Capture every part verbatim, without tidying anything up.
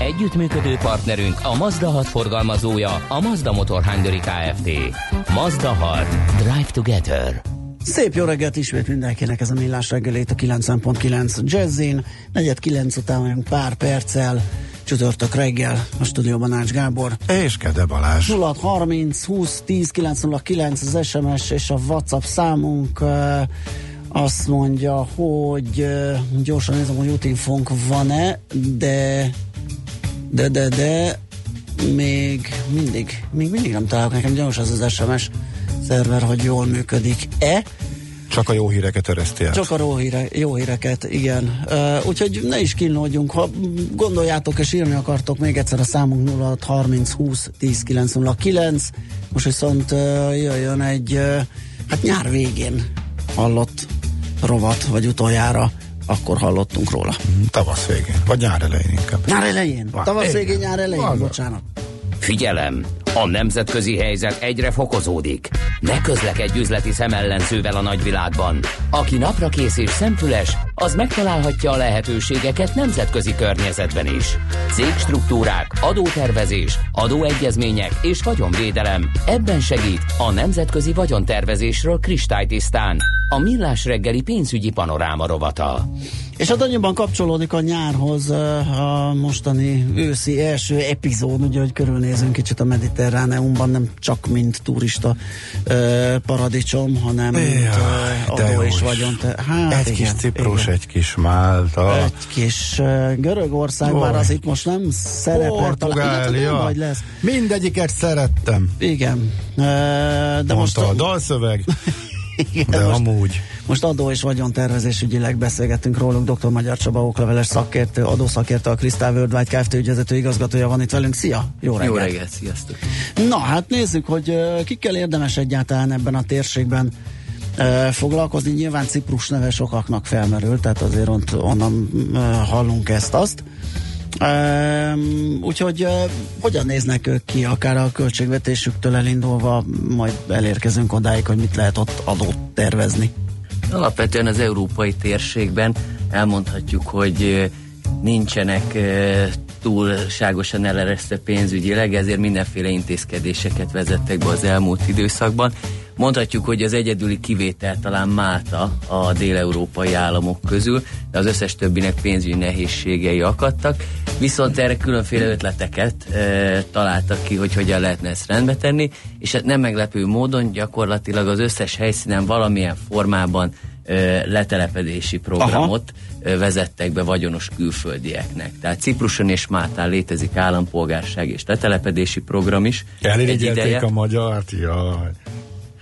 Együttműködő partnerünk a Mazda hat forgalmazója, a Mazda Motor Hungary Kft. Mazda hat. Drive Together. Szép jó reggelt ismét mindenkinek, ez a Millás reggelét a kilencven egész kilenc Jazzin. negyvenkilenc után vagyunk pár perccel, csütörtök reggel, a stúdióban Ács Gábor. És Kede Balázs. nulla hat harminc húsz tíz kilenc nulla kilenc az es em es és a WhatsApp számunk. Uh, azt mondja, hogy uh, gyorsan nézem, hogy útinfónk van-e, de... De, de, de, még mindig, még mindig nem találok, nekem gyanús az az es em es szerver, hogy jól működik-e. Csak a jó híreket ereszti át. Csak a jó, híre, jó híreket, igen. Uh, úgyhogy ne is kínlódjunk, ha gondoljátok és írni akartok, még egyszer a számunk nulla hat harminc húsz tíz kilenc nulla kilenc. Most viszont uh, jöjjön egy, uh, hát nyár végén hallott rovat, vagy utoljára. Akkor hallottunk róla. Tavasz végén, vagy nyár elején inkább. Nyár elején? Van. Tavasz végén, nyár elején, van. Bocsánat. Figyelem! A nemzetközi helyzet egyre fokozódik. Ne közlekedj üzleti szemellenzővel a nagyvilágban. Aki naprakész és szemfüles, az megtalálhatja a lehetőségeket nemzetközi környezetben is. Cégstruktúrák, adótervezés, adóegyezmények és vagyonvédelem. Ebben segít a nemzetközi vagyontervezésről kristálytisztán a Millás reggeli pénzügyi panoráma rovata. És hát annyiban kapcsolódik a nyárhoz a mostani őszi első epizód, ugye, hogy körülnézünk kicsit a Mediterráneumban, nem csak mint turista uh, paradicsom, hanem Jaj, mint uh, adó és vagyon. Hát, egy igen, kis Ciprus, igen. Egy kis Málta. Egy kis uh, Görögország, bár az itt most nem szerepel. Portugália. Mindegyiket szerettem. Igen. Uh, de Mondta most a dalszöveg. Igen, de most, amúgy. Most adó- és vagyontervezés ügyileg beszélgettünk róluk. doktor Magyar Csaba okleveles szakértő, adószakértő, a Crystal Worldwide Kft. Ügyvezető igazgatója van itt velünk. Szia! Jó reggelt! Jó reggelt, sziasztok! Na hát nézzük, hogy uh, kikkel érdemes egyáltalán ebben a térségben uh, foglalkozni. Nyilván Ciprus neve sokaknak felmerül, tehát azért on, onnan uh, hallunk ezt-azt. Um, úgyhogy uh, hogyan néznek ők ki, akár a költségvetésüktől elindulva, majd elérkezünk odáig, hogy mit lehet ott adót tervezni. Alapvetően az európai térségben elmondhatjuk, hogy nincsenek uh, túlságosan eleresztve pénzügyileg, ezért mindenféle intézkedéseket vezettek be az elmúlt időszakban. Mondhatjuk, hogy az egyedüli kivétel talán Málta a déleurópai államok közül, de az összes többinek pénzügyi nehézségei akadtak, viszont erre különféle ötleteket e, találtak ki, hogy hogyan lehetne ezt rendbe tenni, és hát nem meglepő módon gyakorlatilag az összes helyszínen valamilyen formában e, letelepedési programot Aha. vezettek be vagyonos külföldieknek. Tehát Cipruson és Máltán létezik állampolgárság és letelepedési program is. Elérjétek a magyart, jaj!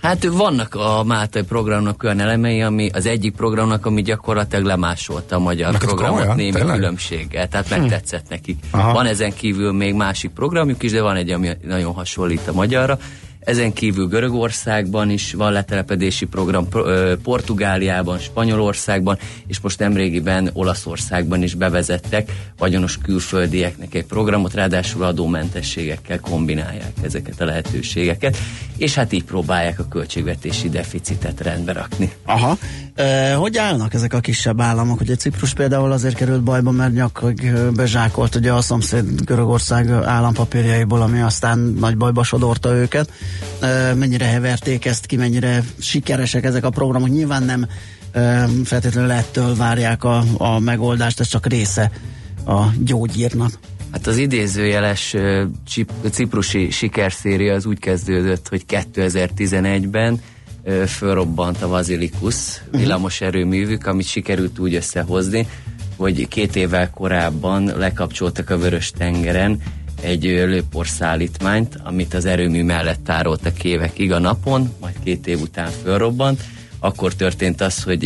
Hát vannak a Máltai programnak olyan elemei, ami az egyik programnak, ami gyakorlatilag lemásolta a magyar Neked programot komolyan, némi tényleg? különbséggel, tehát hm. megtetszett nekik. Aha. Van ezen kívül még másik programjuk is, de van egy, ami nagyon hasonlít a magyarra. Ezen kívül Görögországban is van letelepedési program, Portugáliában, Spanyolországban, és most nemrégiben Olaszországban is bevezettek vagyonos külföldieknek egy programot, ráadásul adómentességekkel kombinálják ezeket a lehetőségeket, és hát így próbálják a költségvetési deficitet rendbe rakni. Aha. E, hogy állnak ezek a kisebb államok? Ugye Ciprus például azért került bajba, mert gyakorlatilag bezsákolt ugye a szomszéd Görögország állampapírjaiból, ami aztán nagy bajba sodorta őket. Mennyire heverték ezt ki, mennyire sikeresek ezek a programok. Nyilván nem feltétlenül ettől várják a, a megoldást, ez csak része a gyógyírnak. Hát az idézőjeles ciprusi sikerszéria az úgy kezdődött, hogy kétezer-tizenegyben fölrobbant a Vasilikus villamos erőművük, amit sikerült úgy összehozni, hogy két évvel korábban lekapcsoltak a Vörös-tengeren egy lőporszállítmányt, amit az erőmű mellett tároltak évekig a napon, majd két év után fölrobbant. Akkor történt az, hogy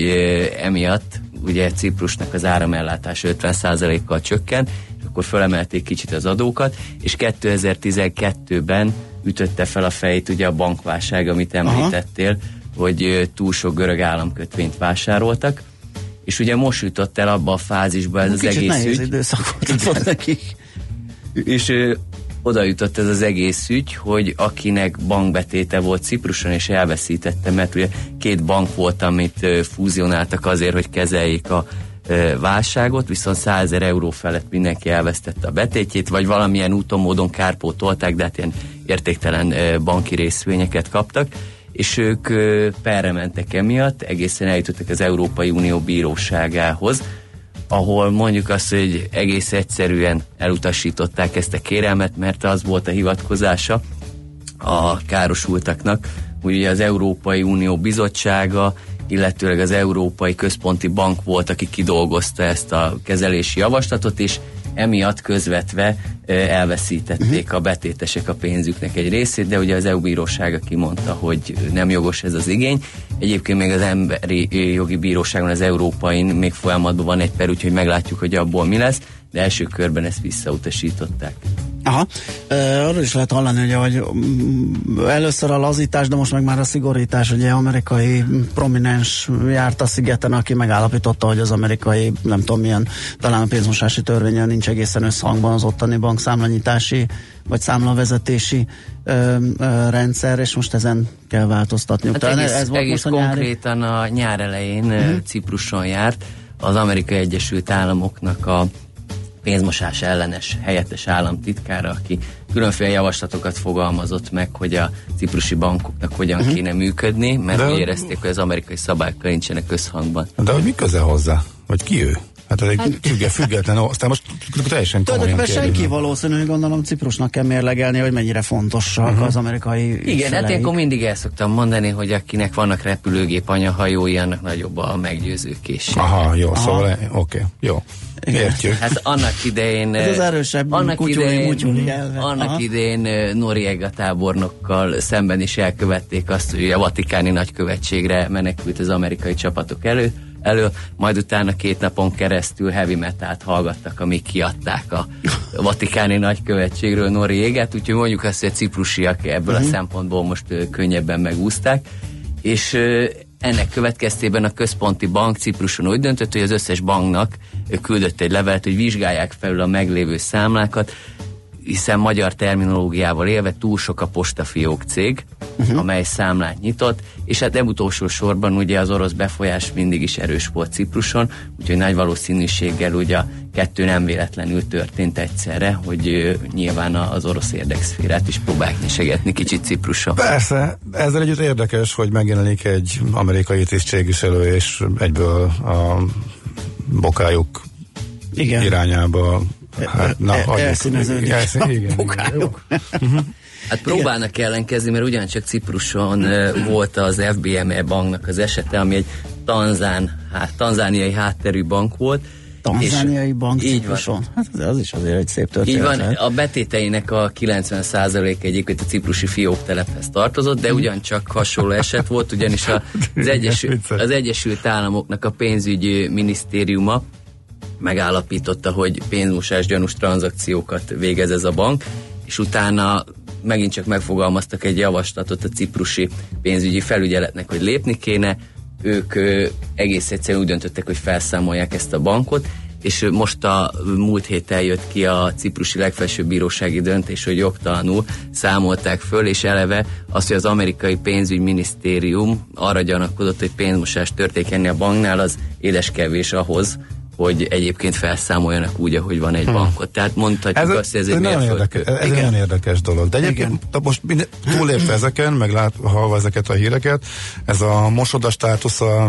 emiatt ugye Ciprusnak az áramellátás ötven százalékkal csökkent, és akkor fölemelték kicsit az adókat, és kétezer-tizenkettőben ütötte fel a fejét ugye a bankválság, amit említettél, Aha. hogy túl sok görög államkötvényt vásároltak, és ugye most jutott el abba a fázisba ez az egész ügy. Időszak volt nekik. És ö, oda jutott ez az egész ügy, hogy akinek bankbetéte volt Cipruson, és elveszítette, mert ugye két bank volt, amit ö, fúzionáltak azért, hogy kezeljék a ö, válságot, viszont százezer euró felett mindenki elvesztette a betétjét, vagy valamilyen úton, módon kárpótolták, de hát ilyen értéktelen ö, banki részvényeket kaptak, és ők perre mentek emiatt, egészen eljutottak az Európai Unió bíróságához, ahol mondjuk azt, hogy egész egyszerűen elutasították ezt a kérelmet, mert az volt a hivatkozása a károsultaknak, hogy ugye az Európai Unió bizottsága, illetőleg az Európai Központi Bank volt, aki kidolgozta ezt a kezelési javaslatot, és emiatt közvetve elveszítették a betétesek a pénzüknek egy részét, de ugye az é u bírósága kimondta, hogy nem jogos ez az igény. Egyébként még az Emberi Jogi Bíróságon, az Európain még folyamatban van egy per, úgyhogy meglátjuk, hogy abból mi lesz, de első körben ezt visszautasították. Aha, arról is lehet hallani, hogy először a lazítás, de most meg már a szigorítás, ugye amerikai prominens járt a szigeten, aki megállapította, hogy az amerikai, nem tudom milyen, talán a pénzmosási törvényen nincs egészen összhangban az ottani bankszámlanyítási vagy számlavezetési ö, ö, rendszer, és most ezen kell változtatni. Hát egész, ez volt egész most a konkrétan nyári... a nyár elején uh-huh. Cipruson járt az Amerikai Egyesült Államoknak a pénzmosás ellenes helyettes államtitkára, aki különféle javaslatokat fogalmazott meg, hogy a ciprusi bankoknak hogyan uh-huh. kéne működni, mert de, mi érezték, hogy az amerikai szabályokkal nincsenek összhangban. De hogy mi köze hozzá? Vagy ki ő? Hát ez egy függ, független, aztán most teljesen komolyan kérdődöm. Senki valószínűleg, gondolom, Ciprusnak kell mérlegelni, hogy mennyire fontosak uh-huh. az amerikai ügyfeleik. Igen, hát én mindig el szoktam mondani, hogy akinek vannak repülőgép anyahajói, annak nagyobb a meggyőző készség. Aha, jó, Aha. szóval oké, okay, jó. Értjük. Hát annak idején ez az erősebb annak kutyúli, idején, annak Aha. idején Noriega tábornokkal szemben is elkövették azt, hogy a vatikáni nagykövetségre menekült az amerikai csapatok elő, elő majd utána két napon keresztül heavy metalt hallgattak, amíg kiadták a vatikáni nagykövetségről Noriegát, úgyhogy mondjuk azt, hogy a ciprusiak ebből uh-huh. a szempontból most könnyebben megúszták, és ennek következtében a Központi Bank Cipruson úgy döntött, hogy az összes banknak küldött egy levelet, hogy vizsgálják felül a meglévő számlákat, hiszen magyar terminológiával élve túl sok a postafiók cég, uh-huh. amely számlát nyitott, és hát nem utolsó sorban ugye az orosz befolyás mindig is erős volt Cipruson, úgyhogy nagy valószínűséggel ugye a kettő nem véletlenül történt egyszerre, hogy nyilván az orosz érdekszférát is próbálják nyesegetni kicsit Cipruson. Persze, ezzel együtt érdekes, hogy megjelenik egy amerikai tisztségviselő, és egyből a bokájuk Igen. irányába Hát, na, e- elszíneződik elszín, a igen, bokájuk. Igen, hát próbálnak igen. ellenkezni, mert ugyancsak Cipruson volt az ef bé em e banknak az esete, ami egy tanzán, hát, tanzániai hátterű bank volt. Tanzániai bank Cipruson? Hát az, az is azért egy szép történet. Így van, a betéteinek a kilencven százalék egyébként a ciprusi fióktelephez tartozott, de ugyancsak hasonló eset volt, ugyanis a, az, Egyesült, az Egyesült Államoknak a pénzügyi minisztériuma megállapította, hogy pénzmosás gyanús tranzakciókat végez ez a bank, és utána megint csak megfogalmaztak egy javaslatot a ciprusi pénzügyi felügyeletnek, hogy lépni kéne. Ők ö, egész egyszerűen úgy döntöttek, hogy felszámolják ezt a bankot, és most a múlt héten jött ki a ciprusi legfelsőbb bírósági döntés, hogy jogtalanul számolták föl, és eleve az, hogy az amerikai pénzügyminisztérium arra gyanakodott, hogy pénzmosás történjen a banknál, az édeskevés ahhoz, hogy egyébként felszámoljanak úgy, ahogy van egy hmm. bankot. Tehát mondhatjuk ez azt, hogy ez egy nagyon érdekes, ez nagyon érdekes dolog. De egyébként most túlépve ezeken, meg lát, hallva ezeket a híreket, ez a mosoda státusz a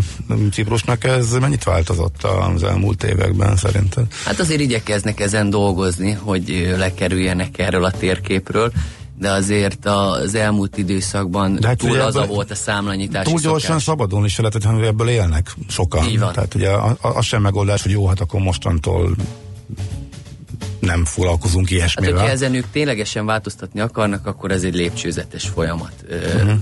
Ciprusnak, ez mennyit változott az elmúlt években szerinted? Hát azért igyekeznek ezen dolgozni, hogy lekerüljenek erről a térképről, de azért az elmúlt időszakban hát túl laza volt a számlanyítási szokás. Túl gyorsan szabadulni is lehet, hogy ebből élnek sokan. Tehát ugye az sem megoldás, hogy jó, hát akkor mostantól nem foglalkozunk ilyesmivel. Hát hogyha ezen ők ténylegesen változtatni akarnak, akkor ez egy lépcsőzetes folyamat. Uh-huh.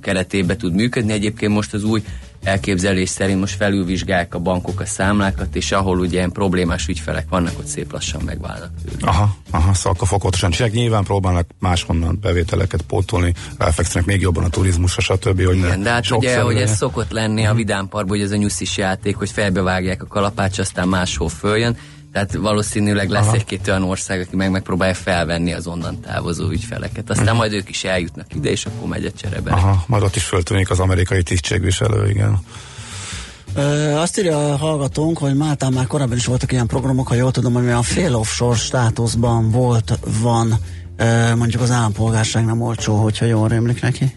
keretében tud működni. Egyébként most az új elképzelés szerint most felülvizsgálják a bankok a számlákat, és ahol ugye ilyen problémás ügyfelek vannak, ott szép lassan megválnak tőlük. Aha, aha, szóval akkor fokozatosan csinálják. Nyilván próbálnak máshonnan bevételeket pótolni, ráfekszenek még jobban a turizmusra, stb. Hogy igen, de hát ugye, hogy ez szokott lenni a Vidám Parkban, hogy ez a nyuszis játék, hogy felbevágják a kalapács, aztán máshol följön. Tehát valószínűleg lesz aha. egy-két olyan ország, aki meg megpróbálja felvenni az onnan távozó ügyfeleket. Aztán hmm. majd ők is eljutnak ide, és akkor megy a cserebe. Aha, majd ott is föltűnik az amerikai tisztségviselő, igen. Ö, azt írja a hallgatónk, hogy Máltán már korábban is voltak ilyen programok, ha jól tudom, ami a fél offshore státuszban volt, van, ö, mondjuk az állampolgárság nem olcsó, hogyha jól rémlik neki.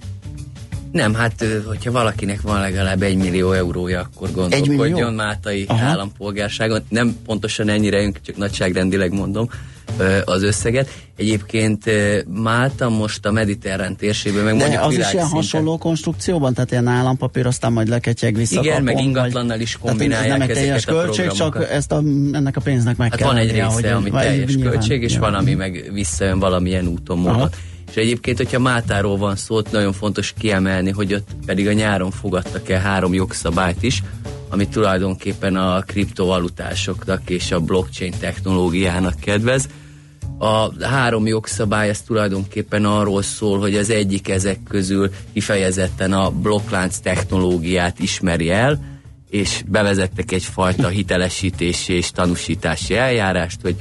Nem, hát hogyha valakinek van legalább egy millió eurója, akkor gondolkodjon máltai aha. állampolgárságon. Nem pontosan ennyire, csak nagyságrendileg mondom az összeget. Egyébként Málta most a mediterrán térséből, meg de mondjuk világszinten. De az is ilyen hasonló konstrukcióban? Tehát ilyen állampapír, aztán majd leketyeg visszakapom? Igen, meg ingatlannal is kombinálják ezeket teljes a költség, csak ezt a, ennek a pénznek meg hát kell. Van egy része, ahogy, ami teljes nyilván, költség, és nyilván. Van, ami meg visszajön valamilyen úton módon. És egyébként, hogyha Máltáról van szó, nagyon fontos kiemelni, hogy ott pedig a nyáron fogadtak el három jogszabályt is, ami tulajdonképpen a kriptovalutásoknak és a blockchain technológiának kedvez. A három jogszabály ez tulajdonképpen arról szól, hogy az egyik ezek közül kifejezetten a blokklánc technológiát ismeri el, és bevezettek egyfajta hitelesítési és tanúsítási eljárást, hogy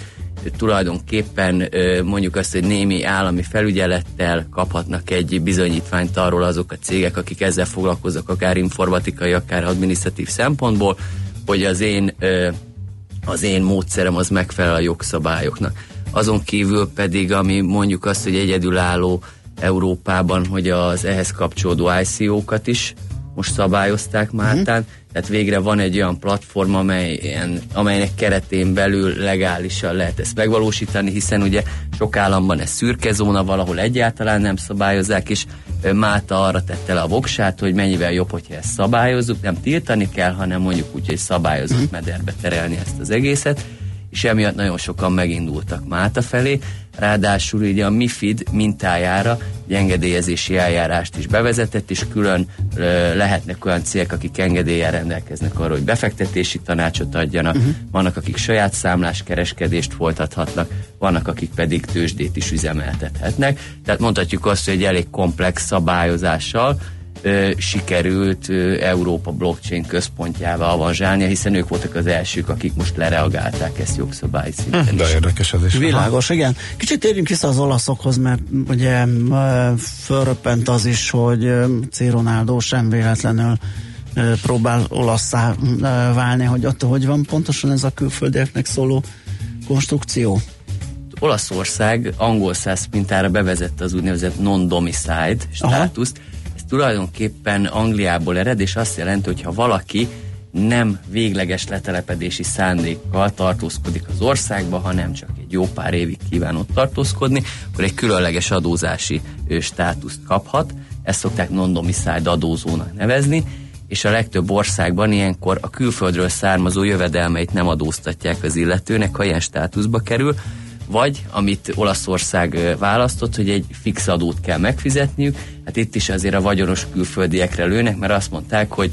tulajdonképpen mondjuk azt, hogy némi állami felügyelettel kaphatnak egy bizonyítványt arról azok a cégek, akik ezzel foglalkoznak, akár informatikai, akár adminisztratív szempontból, hogy az én, az én módszerem az megfelel a jogszabályoknak. Azon kívül pedig, ami mondjuk azt, hogy egyedülálló Európában, hogy az ehhez kapcsolódó I C O-kat is most szabályozták Máltán, mm-hmm. tehát végre van egy olyan platform, amelyen, amelynek keretén belül legálisan lehet ezt megvalósítani, hiszen ugye sok államban ez szürke zóna, valahol egyáltalán nem szabályozzák, és Málta arra tette le a voksát, hogy mennyivel jobb, hogyha ezt szabályozzuk, nem tiltani kell, hanem mondjuk úgy, hogy szabályozott mederbe terelni ezt az egészet, és emiatt nagyon sokan megindultak Málta felé, ráadásul ugye a MiFID mintájára egy engedélyezési eljárást is bevezetett, és külön ö, lehetnek olyan cégek, akik engedéllyel rendelkeznek arra, hogy befektetési tanácsot adjanak, uh-huh. vannak, akik saját számlás kereskedést folytathatnak, vannak, akik pedig tőzsdét is üzemeltethetnek. Tehát mondhatjuk azt, hogy egy elég komplex szabályozással ö, sikerült ö, Európa blockchain központjává avanzsálnia, hiszen ők voltak az elsők, akik most lereagálták ezt jogszabályi szinten is. De érdekes ez is. Világos, aha. igen. Kicsit térjünk vissza az olaszokhoz, mert ugye fölröppent az is, hogy C. Ronaldo sem véletlenül próbál olasszá válni, hogy attól, hogy van pontosan ez a külföldieknek szóló konstrukció? Olaszország angol száz mintára bevezette az úgynevezett non-domiciled státuszt, tulajdonképpen Angliából ered, és azt jelenti, hogy ha valaki nem végleges letelepedési szándékkal tartózkodik az országba, hanem csak egy jó pár évig kíván ott tartózkodni, akkor egy különleges adózási státuszt kaphat. Ezt szokták non-domiciled adózónak nevezni, és a legtöbb országban ilyenkor a külföldről származó jövedelmeit nem adóztatják az illetőnek, ha ilyen státuszba kerül, vagy, amit Olaszország választott, hogy egy fix adót kell megfizetniük, hát itt is azért a vagyonos külföldiekre lőnek, mert azt mondták, hogy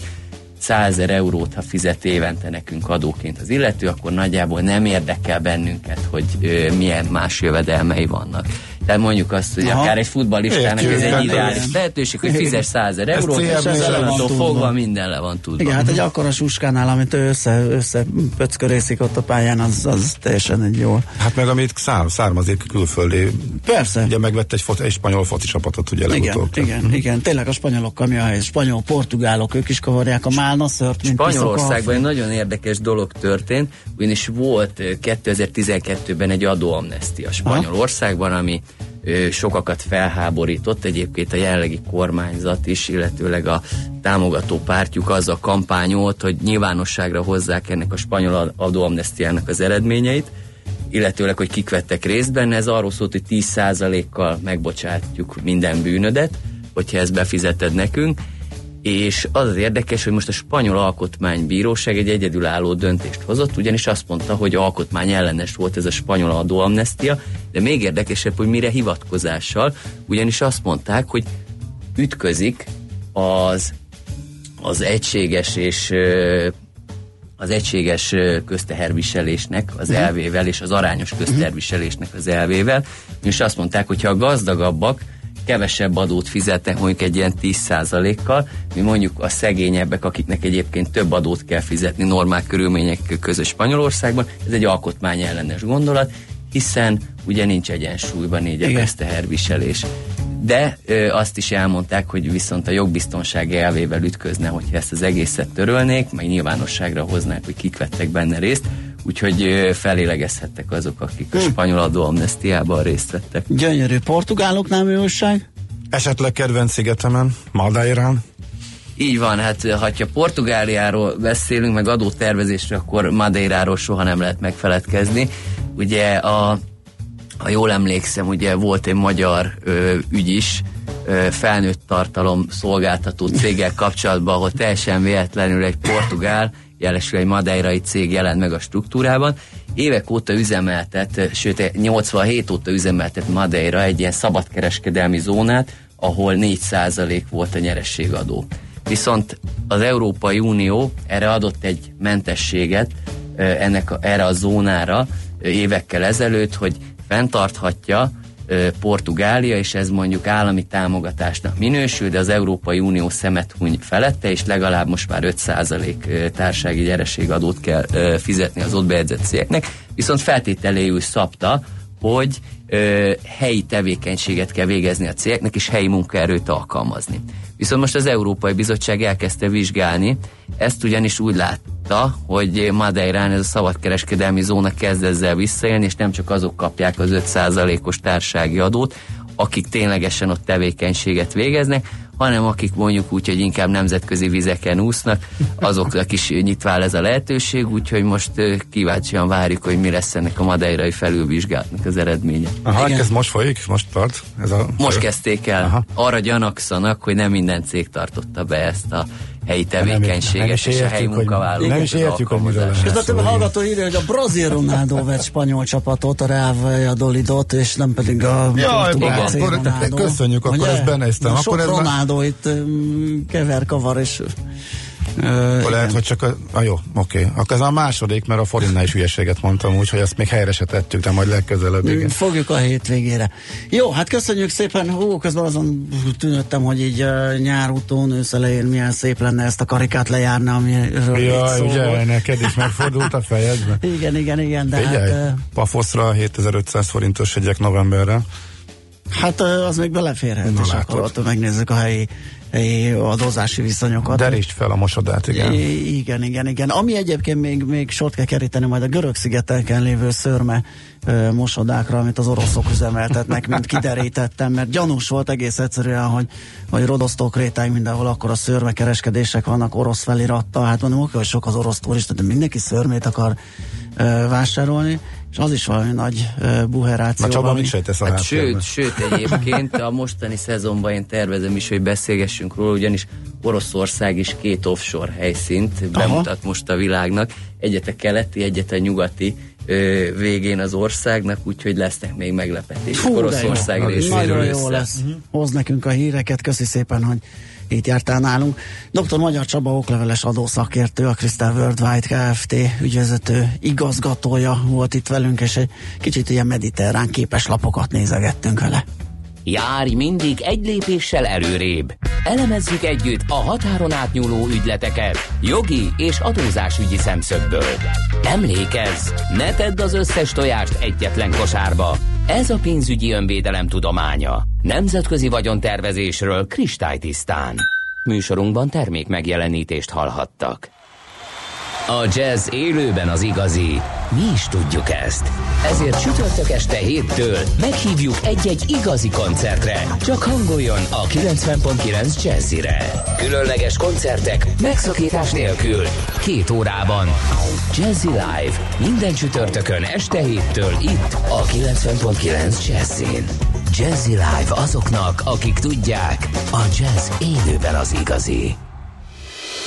százezer eurót, ha fizet évente nekünk adóként az illető, akkor nagyjából nem érdekel bennünket, hogy ö, milyen más jövedelmei vannak. Tehát mondjuk azt, hogy aha. akár egy futballistának ez egy ideális lehetőség, hogy fizes százezer eurót, és ezzel fogva minden le van tudva. Igen, hát egy akkora suskánál, amit ő össze, össze pöckörészik ott a pályán, az, az teljesen egy jó. Hát meg amit szár, származik külföldi. Persze. Ugye megvett egy, fot, egy spanyol foci csapatot, ugye legutóbb. Igen, igen, igen, tényleg a spanyolokkal mi a hely? Spanyol, portugálok, ők is kavarják a málnaszört, mint Spanyolországban egy nagyon érdekes dolog történt, ugyanis volt kétezer-tizenkettőben egy adóamnesztia Spanyolországban, ami sokakat felháborított, egyébként a jelenlegi kormányzat is, illetőleg a támogató pártjuk az a kampányolt, hogy nyilvánosságra hozzák ennek a spanyol adóamnesztiának az eredményeit, illetőleg, hogy kik vettek részt benne. Ez arról szólt, hogy tíz százalékkal megbocsátjuk minden bűnödet, hogyha ezt befizeted nekünk, és az az érdekes, hogy most a spanyol alkotmánybíróság egy egyedülálló döntést hozott, ugyanis azt mondta, hogy alkotmány ellenes volt ez a spanyol adóamnesztia, de még érdekesebb, hogy mire hivatkozással, ugyanis azt mondták, hogy ütközik az, az egységes és az egységes közteherviselésnek az elvével és az arányos közteherviselésnek az elvével, és azt mondták, hogy ha a gazdagabbak kevesebb adót fizetnek, mondjuk egy ilyen tíz százalékkal, mi mondjuk a szegényebbek, akiknek egyébként több adót kell fizetni normál körülmények között Spanyolországban, ez egy alkotmány ellenes gondolat, hiszen ugye nincs egyensúlyban így a közteherviselés. De ö, azt is elmondták, hogy viszont a jogbiztonság elvével ütközne, hogyha ezt az egészet törölnék, meg nyilvánosságra hoznák, hogy kik vettek benne részt, úgyhogy ö, felélegezhettek azok, akik a spanyol adóamnesztiában részt vettek. Gyönyörű. Portugáloknál mi újság? Esetleg kedvenc szigetemen, Madeirán. Így van, hát ha Portugáliáról beszélünk, meg adótervezésre, akkor Madeiráról soha nem lehet megfeledkezni. Ugye a Ha jól emlékszem, ugye volt egy magyar ö, ügy is, ö, felnőtt tartalom szolgáltató céggel kapcsolatban, ahol teljesen véletlenül egy portugál, jelesül egy madeirai cég jelent meg a struktúrában. Évek óta üzemeltet, sőt nyolcvanhét óta üzemeltet Madeira egy ilyen szabadkereskedelmi zónát, ahol négy százalék volt a nyerességadó. Viszont az Európai Unió erre adott egy mentességet ö, ennek a, erre a zónára ö, évekkel ezelőtt, hogy fenntarthatja euh, Portugália, és ez mondjuk állami támogatásnak minősül, de az Európai Unió szemet huny felette, és legalább most már öt százalék társasági nyerességadót kell euh, fizetni az ott bejegyzett cégeknek, viszont feltételéül szabta, hogy euh, helyi tevékenységet kell végezni a cégeknek, és helyi munkaerőt alkalmazni. Viszont most az Európai Bizottság elkezdte vizsgálni, ezt ugyanis úgy látta, hogy Madeirán ez a szabadkereskedelmi zóna kezd ezzel visszaélni, és nem csak azok kapják az öt százalékos társasági adót, akik ténylegesen ott tevékenységet végeznek, hanem akik mondjuk úgy, hogy inkább nemzetközi vizeken úsznak, azoknak is nyitvál ez a lehetőség, úgyhogy most kíváncsian várjuk, hogy mi lesz ennek a madeirai felülvizsgálatnak az eredménye. Aha, ez most folyik, most tart? Ez a most folyik. Kezdték el. Aha. Arra gyanakszanak, hogy nem minden cég tartotta be ezt a helyi tevékenységet és a helyi munkavállalók. Nem is értjük, hogy miről lesz. Közben a hallgató írja, hogy a brazil Ronaldo vett spanyol csapatot, a Real Valladolidot, és nem pedig a portugál Ronaldo. Köszönjük, akkor ezt benéztem. Sok Ronaldo itt kever, kavar, és... Lehet, hogy csak a... Jó, oké. Akkor ez a második, mert a forintnál is hülyeséget mondtam, úgyhogy ezt még helyre se tettük, de majd legközelebb. Fogjuk a hétvégére. Jó, hát köszönjük szépen. Hú, közben azon tűnődtem, hogy így nyár utón, őszelején milyen szép lenne ezt a karikát lejárni, amiről ja, itt szó ugye, volt. Neked is megfordult a fejedbe. Igen, igen, igen. De figyelj, hát, Pafoszra hétezer-ötszáz forintos jegyek novemberre. Hát az még beleférhet, na, és akkor ott megnézzük a helyi adózási viszonyokat. Derítsd fel a mosodát, igen. I- igen, igen, igen. Ami egyébként még, még sort kell keríteni majd a görög szigeteken lévő szörme ö, mosodákra, amit az oroszok üzemeltetnek, mint kiderítettem, mert gyanús volt egész egyszerűen, hogy, hogy rodosztó krétáig mindenhol akkor a szörme kereskedések vannak orosz felirattal. Hát mondom, oké, hogy sok az orosz turista, de mindenki szörmét akar ö, vásárolni, és az is valami nagy uh, buheráció. Na Csaba, mit sejtesz a hát sőt, sőt, egyébként a mostani szezonban én tervezem is, hogy beszélgessünk róla, ugyanis Oroszország is két offshore helyszínt bemutat aha. most a világnak. Egyet a keleti, egyet a nyugati ö, végén az országnak, úgyhogy lesznek még meglepetések Oroszország részéről össze. Jó lesz. Uh-huh. Hozz nekünk a híreket, köszi szépen, hogy itt jártál nálunk. doktor Magyar Csaba okleveles adószakértő, a Crystal Worldwide Kft. Ügyvezető igazgatója volt itt velünk, és egy kicsit ilyen mediterrán képes lapokat nézegettünk vele. Járj mindig egy lépéssel előrébb. Elemezzük együtt a határon átnyúló ügyleteket jogi és adózásügyi szemszögből. Emlékezz, ne tedd az összes tojást egyetlen kosárba. Ez a pénzügyi önvédelem tudománya. Nemzetközi vagyontervezésről kristálytisztán. Műsorunkban termék megjelenítést hallhattak. A jazz élőben az igazi. Mi is tudjuk ezt. Ezért csütörtök este héttől meghívjuk egy-egy igazi koncertre. Csak hangoljon a kilencven pont kilenc Jazzire. Különleges koncertek megszakítás nélkül. Két órában. Jazzy Live. Minden csütörtökön este héttől itt a kilencven pont kilenc Jazzin. Jazzy Live azoknak, akik tudják, a jazz élőben az igazi.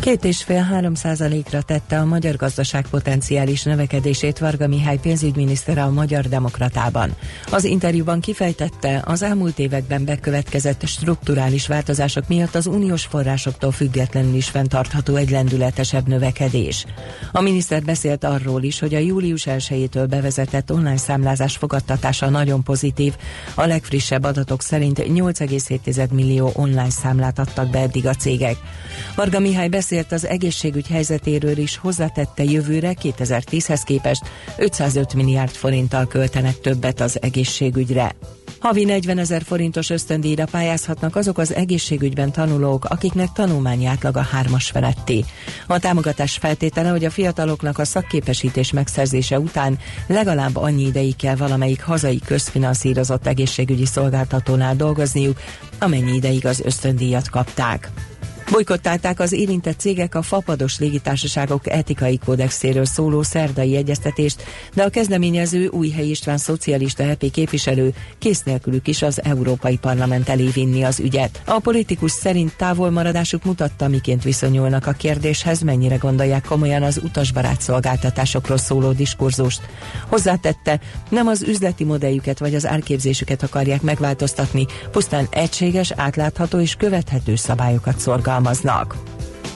két egész öt-három százalékra tette a magyar gazdaság potenciális növekedését Varga Mihály pénzügyminiszter a Magyar Demokratában. Az interjúban kifejtette, az elmúlt években bekövetkezett strukturális változások miatt az uniós forrásoktól függetlenül is fenntartható egy lendületesebb növekedés. A miniszter beszélt arról is, hogy a július elsejétől bevezetett online számlázás fogadtatása nagyon pozitív. A legfrissebb adatok szerint nyolc egész hét millió online számlát adtak be eddig a cégek. Varga Mihály beszélt az egészségügy helyzetéről is, hozzátette, jövőre kétezer-tízhez képest ötszázöt milliárd forinttal költenek többet az egészségügyre. Havi negyvenezer forintos ösztöndíjra pályázhatnak azok az egészségügyben tanulók, akiknek tanulmányi átlaga hármas feletti. A támogatás feltétele, hogy a fiataloknak a szakképesítés megszerzése után legalább annyi ideig kell valamelyik hazai közfinanszírozott egészségügyi szolgáltatónál dolgozniuk, amennyi ideig az ösztöndíjat kapták. Bojkottálták az érintett cégek a fapados légitársaságok etikai kódexéről szóló szerdai egyeztetést, de a kezdeményező Újhely István szocialista há pé képviselő kész nélkülük is az Európai Parlament elé vinni az ügyet. A politikus szerint távolmaradásuk mutatta, miként viszonyulnak a kérdéshez, mennyire gondolják komolyan az utasbarát szolgáltatásokról szóló diskurzust. Hozzátette, nem az üzleti modelljüket vagy az árképzésüket akarják megváltoztatni, pusztán egységes, átlátható és követhető szabályokat szorgalmaznak.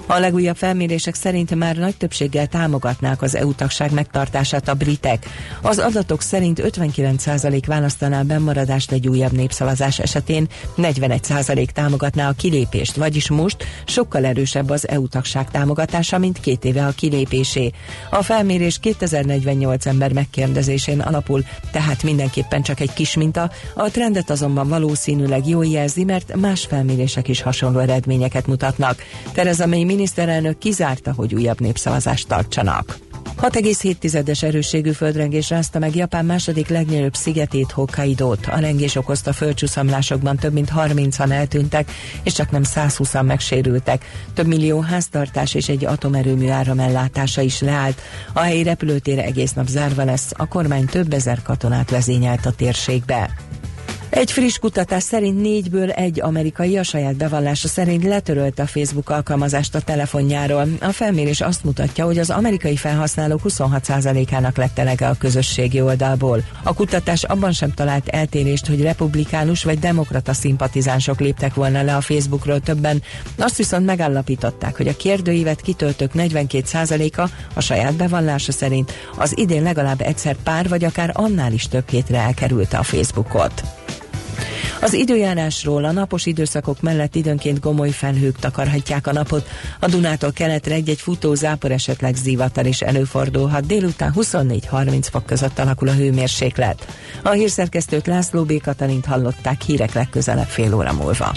A legújabb felmérések szerint már nagy többséggel támogatnák az é u-tagság megtartását a britek. Az adatok szerint ötvenkilenc százalék választaná bennmaradást egy újabb népszavazás esetén, negyvenegy százalék támogatná a kilépést, vagyis most sokkal erősebb az é u-tagság támogatása, mint két éve a kilépésé. A felmérés kétezer-negyvennyolc ember megkérdezésén alapul, tehát mindenképpen csak egy kis minta, a trendet azonban valószínűleg jól jelzi, mert más felmérések is hasonló eredményeket mutatnak. Theresa May miniszterelnök kizárta, hogy újabb népszavazást tartsanak. hat egész hét tizedes erősségű földrengés rázta meg Japán második legnagyobb szigetét, Hokkaidót. A rengés okozta földcsúszamlásokban több mint harmincan eltűntek, és csaknem százhúszan megsérültek. Több millió háztartás és egy atomerőmű áramellátása is leállt. A helyi repülőtér egész nap zárva lesz, a kormány több ezer katonát vezényelt a térségbe. Egy friss kutatás szerint négyből egy amerikai a saját bevallása szerint letörölte a Facebook alkalmazást a telefonjáról. A felmérés azt mutatja, hogy az amerikai felhasználók huszonhat százalékának lett elege a közösségi oldalból. A kutatás abban sem talált eltérést, hogy republikánus vagy demokrata szimpatizánsok léptek volna le a Facebookról többen. Azt viszont megállapították, hogy a kérdőívet kitöltők negyvenkét százaléka a saját bevallása szerint az idén legalább egyszer pár vagy akár annál is több hétre elkerülte a Facebookot. Az időjárásról: a napos időszakok mellett időnként gomoly felhők takarhatják a napot. A Dunától keletre egy-egy futó zápor, esetleg zivatar is előfordulhat. Délután huszonnégy-harminc fok között alakul a hőmérséklet. A hírszerkesztőt, László B. Katalint hallották. Hírek legközelebb fél óra múlva.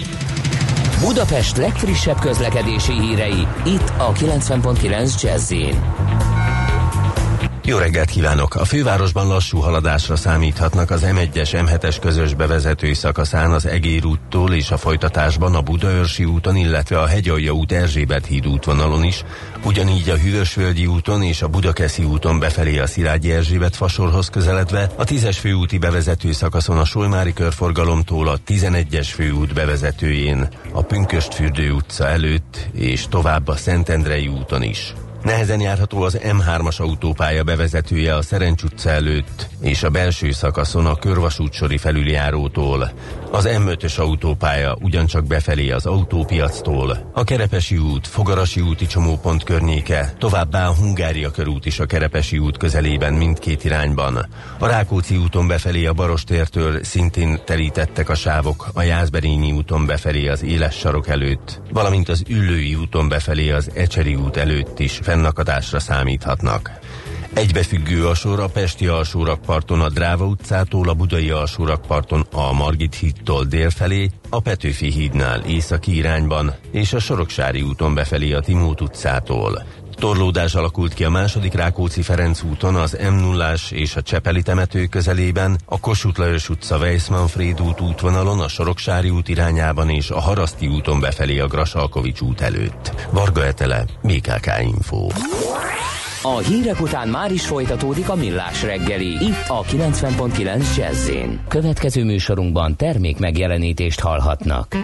Budapest legfrissebb közlekedési hírei itt a kilencven pont kilenc Jazz-en. Jó reggelt kívánok! A fővárosban lassú haladásra számíthatnak az M egyes M hetes közös bevezetői szakaszán, az Egér úttól és a folytatásban a Budaörsi úton, illetve a Hegyalja út Erzsébet híd útvonalon is, ugyanígy a Hűvösvölgyi úton és a Budakeszi úton befelé a Szilágyi Erzsébet fasorhoz közeledve, a tízes főúti bevezető szakaszon a Solymári körforgalomtól a tizenegyes főút bevezetőjén, a Pünköstfürdő utca előtt és tovább a Szentendrei úton is. Nehezen járható az M hármas autópálya bevezetője a Szerencs utca előtt és a belső szakaszon a körvasútsori felüljárótól. Az M ötös autópálya ugyancsak befelé az autópiactól, a Kerepesi út, Fogarasi úti csomópont környéke, továbbá a Hungária körút is a Kerepesi út közelében mindkét irányban. A Rákóczi úton befelé a Barostértől szintén terítettek a sávok, a Jászberényi úton befelé az Éles sarok előtt, valamint az Üllői úton befelé az Ecseri út előtt is fennakadásra számíthatnak. Egybefüggő a sor a pesti Alsórakparton a Dráva utcától, a budai Alsórakparton a Margit hídtól délfelé, a Petőfi hídnál északi irányban és a Soroksári úton befelé a Timót utcától. Torlódás alakult ki a második Rákóczi-Ferenc úton az M nullás és a Csepeli temető közelében, a Kossuth-Lajos utca Weiss-Manfréd út útvonalon, a Soroksári út irányában és a Haraszti úton befelé a Grasalkovics út előtt. Varga Etele, bé ká ká Info. A hírek után már is folytatódik a Millás reggeli, itt a kilencven pont kilenc Jazz-en. Következő műsorunkban termék megjelenítést hallhatnak.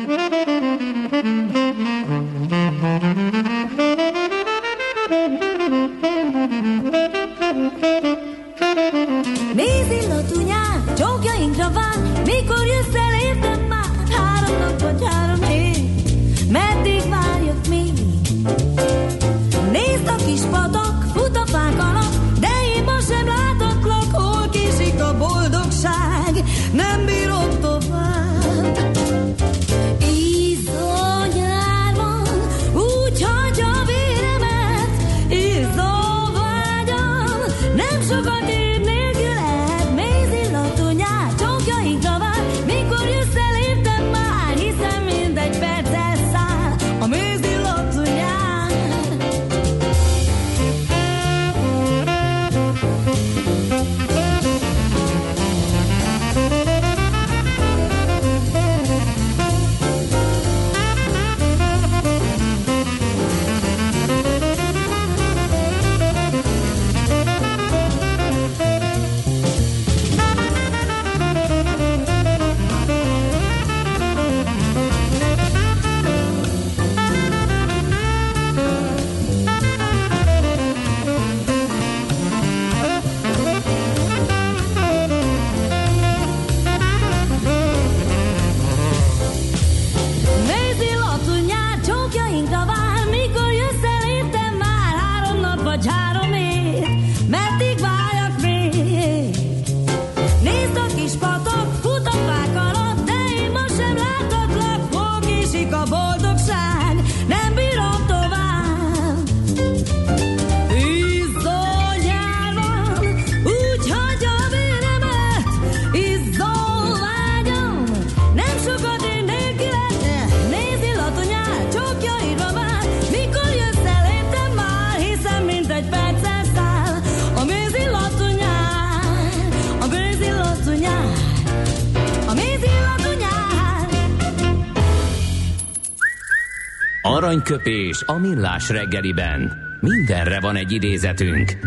aranyköpés a millás reggeliben. Mindenre van egy idézetünk.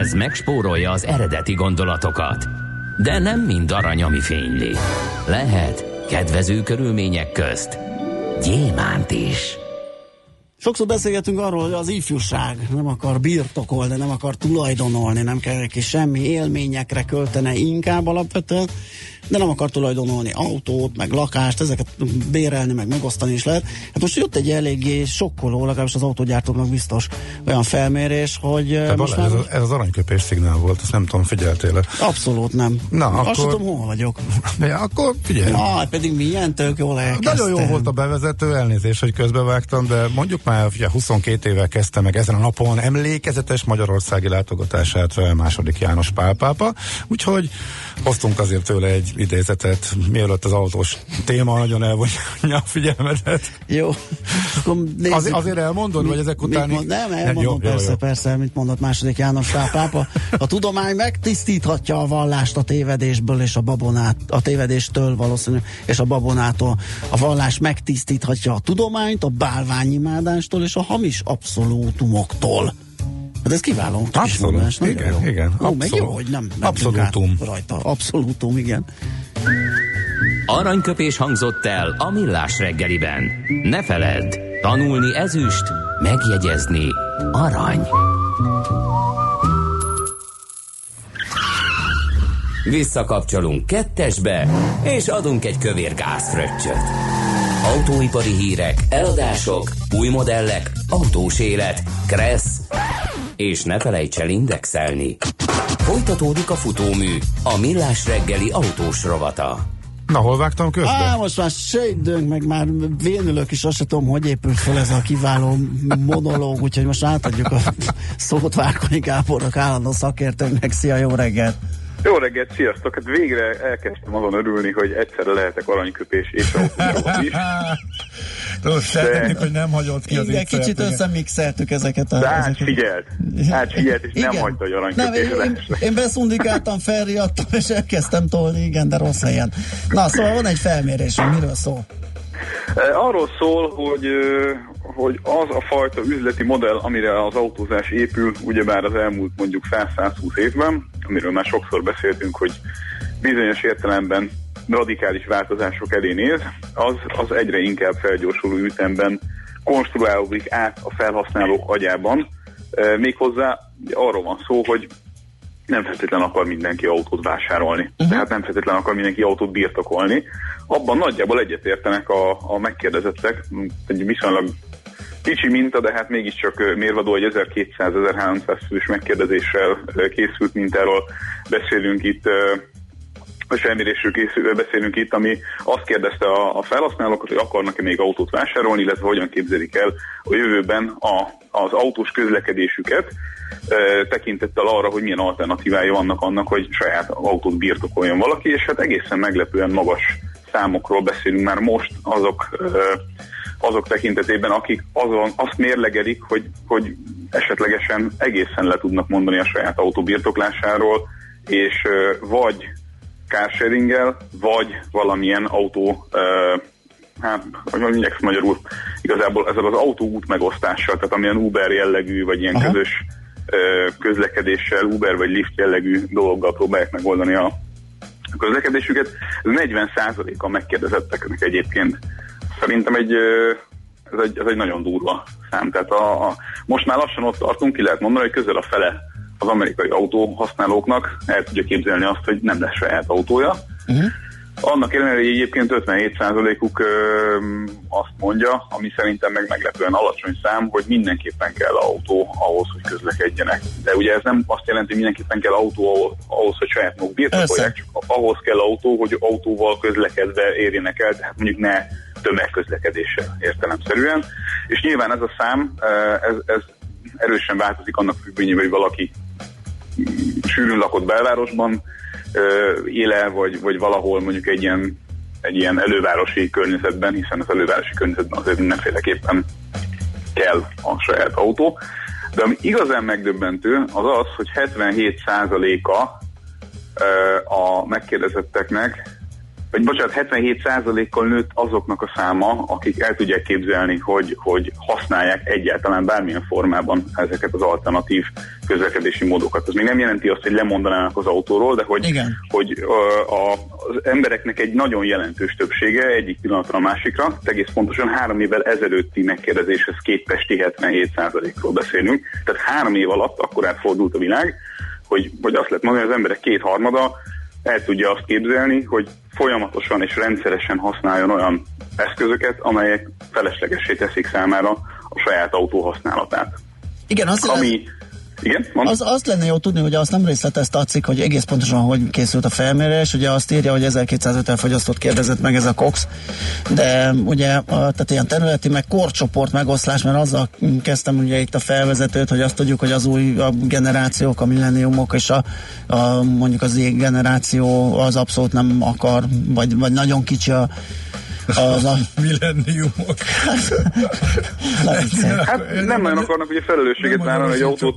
Ez megspórolja az eredeti gondolatokat. De nem mind arany, ami fényli. Lehet kedvező körülmények közt gyémánt is. Sokszor beszélgetünk arról, hogy az ifjúság nem akar birtokolni, nem akar tulajdonolni, nem kell neki semmi, élményekre költene inkább alapvetően, de nem akar tulajdonolni autót, meg lakást, ezeket bérelni, meg megosztani is lehet. Hát most jött egy eléggé sokkoló, legalábbis az autógyártóknak biztos olyan felmérés, hogy... Te most Balázs, már... ez az aranyköpés szignál volt, ezt nem tudom, figyeltél-e? Abszolút nem. Na, akkor... Azt tudom, hol vagyok. Ja, akkor figyelj. Na, pedig milyen tök jól elkezdtem. Nagyon jó volt a bevezető, elnézés, hogy közbevágtam, de mondjuk már ugye, huszonkét éve kezdte meg ezen a napon emlékezetes magyarországi látogatását második János Pál pápa, úgyhogy hoztunk azért tőle egy idézetet, mielőtt az autós téma nagyon elvonja a figyelmedet. Jó. Az, azért elmondod, vagy ezek után... Mond, nem, elmondom, jó, persze, jó, jó. persze, mit mondott második János Pál pápa. A tudomány megtisztíthatja a vallást a tévedésből és a babonát, a tévedéstől valószínűleg, és a babonától. A vallás megtisztíthatja a tudományt, a bálványimádástól és a hamis abszolútumoktól. Hát ez kiváló. Abszolút, igen, jó. igen. Ó, meg jó, hogy nem Abszolútum. Rajta. Abszolútum, igen. Aranyköpés hangzott el a millás reggeliben. Ne feledd, tanulni ezüst, megjegyezni arany. Visszakapcsolunk kettesbe, és adunk egy kövér gázfröccsöt. Autóipari hírek, eladások, új modellek, autós élet, kressz, és ne felejts el indexelni. Folytatódik a futómű, a millás reggeli autós rovata. Na, hol vágtam közben? Á, most már se időnk, meg már vénülök is, azt sem tudom, hogy épült fel ez a kiváló monológ, úgyhogy most átadjuk a szót Várkonyi Gábornak, állandó szakértőnknek. Szia, jó reggelt! Jó reggelt, sziasztok! Hát végre elkezdtem azon örülni, hogy egyszerre lehetek aranyköpés és autóról is. Szeretnék, hogy nem hagyott ki az igen, kicsit szeretnék. Összemixeltük ezeket. A, átfigyelt. Átfigyelt, és igen. nem hagyta, hogy aranyköpés nem, én, én, én beszundikáltam, felriadtam, és elkezdtem tolni, igen, de rossz helyen. Na, szóval van egy felmérés, hogy miről szól? Arról szól, hogy, hogy az a fajta üzleti modell, amire az autózás épül, ugyebár az elmúlt mondjuk száz-százhúsz évben, amiről már sokszor beszéltünk, hogy bizonyos értelemben radikális változások elé néz, az, az egyre inkább felgyorsuló ütemben konstruálódik át a felhasználók agyában. Méghozzá arról van szó, hogy nem feltétlenül akar mindenki autót vásárolni, uh-huh. tehát nem feltétlenül akar mindenki autót birtokolni. Abban nagyjából egyetértenek a, a megkérdezettek, egy viszonylag kicsi minta, de hát mégiscsak mérvadó, egy ezerkétszáz-ezerháromszáz fős megkérdezéssel készült mintáról beszélünk itt, a felmérésről készül, beszélünk itt, ami azt kérdezte a, a felhasználókat, hogy akarnak-e még autót vásárolni, illetve hogyan képzelik el a jövőben a, az autós közlekedésüket, e, tekintettel arra, hogy milyen alternatívái vannak annak, hogy saját autót birtokoljon valaki, és hát egészen meglepően magas számokról beszélünk már most azok, e, azok tekintetében, akik azon azt mérlegelik, hogy, hogy esetlegesen egészen le tudnak mondani a saját autó birtoklásáról, és e, vagy carsharinggel, vagy valamilyen autó, uh, hát, mondják magyarul, igazából ezzel az autóút megosztással, tehát amilyen Uber jellegű, vagy ilyen Aha. közös uh, közlekedéssel, Uber vagy Lyft jellegű dologgal próbálják megoldani a közlekedésüket. Ez negyven százaléka megkérdezetteknek egyébként. Szerintem egy, uh, ez egy, ez egy nagyon durva szám. Tehát a, a, most már lassan ott tartunk, ki lehet mondani, hogy közel a fele az amerikai autóhasználóknak el tudja képzelni azt, hogy nem lesz saját autója. Uh-huh. Annak ellenére egyébként ötvenhét százalékuk ö, azt mondja, ami szerintem meg meglepően alacsony szám, hogy mindenképpen kell autó ahhoz, hogy közlekedjenek. De ugye ez nem azt jelenti, hogy mindenképpen kell autó ahhoz, hogy saját maguk birtokolják, csak ahhoz kell autó, hogy autóval közlekedve érjenek el, tehát mondjuk ne tömegközlekedéssel értelemszerűen. És nyilván ez a szám, ez, ez erősen változik annak függvényében, hogy valaki sűrűn lakott belvárosban éle, vagy, vagy valahol mondjuk egy ilyen, egy ilyen elővárosi környezetben, hiszen az elővárosi környezetben azért mindenféleképpen kell a saját autó. De ami igazán megdöbbentő, az az, hogy hetvenhét százaléka a megkérdezetteknek vagy bocsánat, hetvenhét százalékkal nőtt azoknak a száma, akik el tudják képzelni, hogy, hogy használják egyáltalán bármilyen formában ezeket az alternatív közlekedési módokat. Ez még nem jelenti azt, hogy lemondanának az autóról, de hogy, hogy a, a, az embereknek egy nagyon jelentős többsége egyik pillanatra a másikra, egész pontosan három évvel ezelőtti megkérdezéshez képesti hetvenhét százalékról beszélünk, tehát három év alatt akkor átfordult a világ, hogy, hogy azt lehet mondani, hogy az emberek kétharmada el tudja azt képzelni, hogy folyamatosan és rendszeresen használjon olyan eszközöket, amelyek feleslegessé teszik számára a saját autó használatát. Igen, azt Ami... jelent... Igen, az, azt lenne jó tudni, hogy azt nem részletezte a cikk, hogy egész pontosan hogy készült a felmérés, ugye azt írja, hogy ezerkétszázötven fogyasztót kérdezett meg ez a Cox, de ugye tehát ilyen területi meg korcsoport megoszlás, mert azzal kezdtem ugye itt a felvezetőt, hogy azt tudjuk, hogy az új a generációk, a milleniumok és a, a mondjuk az Z generáció az abszolút nem akar, vagy, vagy nagyon kicsi a az a millenniumok. Hát nem nagyon akarnak ugye felelősséget vállalni egy autót.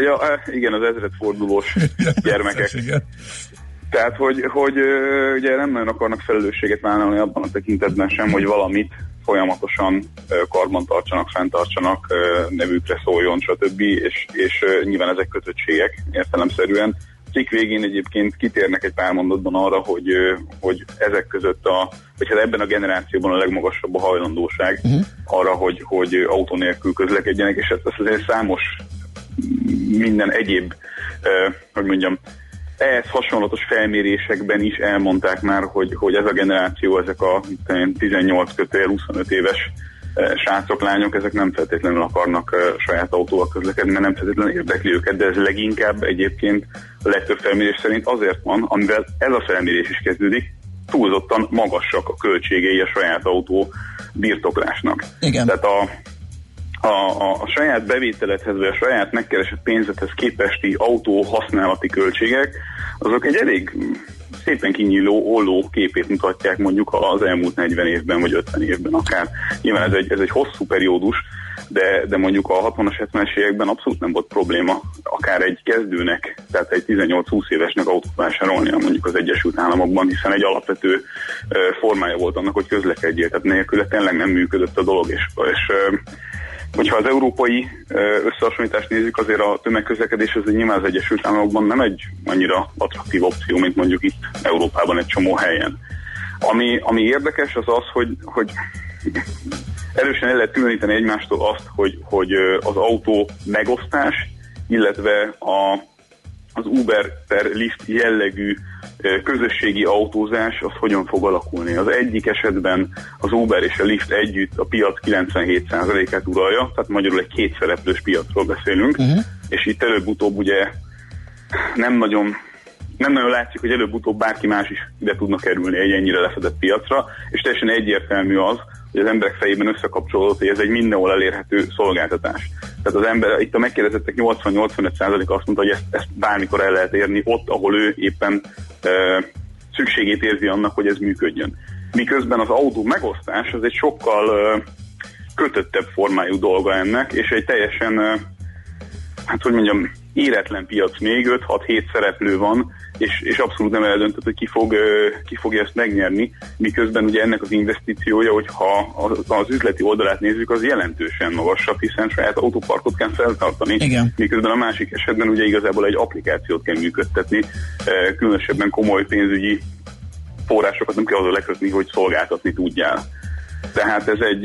Ja, igen, az ezredfordulós gyermekek. Tehát, hogy, hogy ugye nem nagyon akarnak felelősséget vállalni abban a tekintetben sem, hogy valamit folyamatosan karban tartsanak, fenntartsanak, nevükre szóljon, stb. És, és nyilván ezek kötöttségek értelemszerűen. Cikk végén egyébként kitérnek egy pár mondatban arra, hogy, hogy ezek között a, vagy hát ebben a generációban a legmagasabb a hajlandóság uh-huh. arra, hogy, hogy autó nélkül közlekedjenek, és ez azért számos minden egyéb, eh, hogy mondjam, ehhez hasonlatos felmérésekben is elmondták már, hogy, hogy ez a generáció, ezek a tizennyolc kötőjel huszonöt éves srácok, lányok, ezek nem feltétlenül akarnak saját autóval közlekedni, mert nem feltétlenül érdekli őket, de ez leginkább egyébként a legtöbb felmérés szerint azért van, amivel ez a felmérés is kezdődik, túlzottan magasak a költségei a saját autó birtoklásnak. Igen. Tehát a, a, a, a saját bevételedhez, vagy a saját megkeresett pénzethez képesti autó használati költségek, azok egy elég szépen kinyíló, olló képét mutatják mondjuk az elmúlt negyven évben, vagy ötven évben akár. Nyilván ez egy, ez egy hosszú periódus, de, de mondjuk a hatvanas, hetvenes években abszolút nem volt probléma akár egy kezdőnek, tehát egy tizennyolc-húsz évesnek autót vásárolnia mondjuk az Egyesült Államokban, hiszen egy alapvető formája volt annak, hogy közlekedjél, tehát nélküle tényleg nem működött a dolog, és, és hogyha az európai összehasonlítást nézzük, azért a tömegközlekedés az nyilván az Egyesült Államokban nem egy annyira attraktív opció, mint mondjuk itt Európában egy csomó helyen. Ami, ami érdekes az az, hogy, hogy erősen el lehet különíteni egymástól azt, hogy, hogy az autó megosztás, illetve a, az Uber per Lyft jellegű közösségi autózás az hogyan fog alakulni. Az egyik esetben az Uber és a Lyft együtt a piac kilencvenhét százalékát uralja, tehát magyarul egy kétszereplős piacról beszélünk, uh-huh. és itt előbb-utóbb ugye nem nagyon, nem nagyon látszik, hogy előbb-utóbb bárki más is ide tudna kerülni egy ennyire lefedett piacra, és teljesen egyértelmű az, hogy az emberek fejében összekapcsolódott, hogy ez egy mindenhol elérhető szolgáltatás. Tehát az ember, itt a megkérdezettek nyolcvan-nyolcvanöt százaléka azt mondta, hogy ezt, ezt bármikor el lehet érni ott, ahol ő éppen e, szükségét érzi annak, hogy ez működjön. Miközben az autó megosztás az egy sokkal e, kötöttebb formájú dolga ennek, és egy teljesen, e, hát hogy mondjam, éretlen piac, még öt-hat-hét szereplő van, és, és abszolút nem eldöntött, hogy ki, fog, ki fogja ezt megnyerni, miközben ugye ennek az investíciója, hogyha az, az üzleti oldalát nézzük, az jelentősen magasabb, hiszen saját autóparkot kell feltartani, igen. miközben a másik esetben ugye igazából egy applikációt kell működtetni, különösebben komoly pénzügyi forrásokat nem kell azzal lekötni, hogy szolgáltatni tudjál. Tehát ez egy...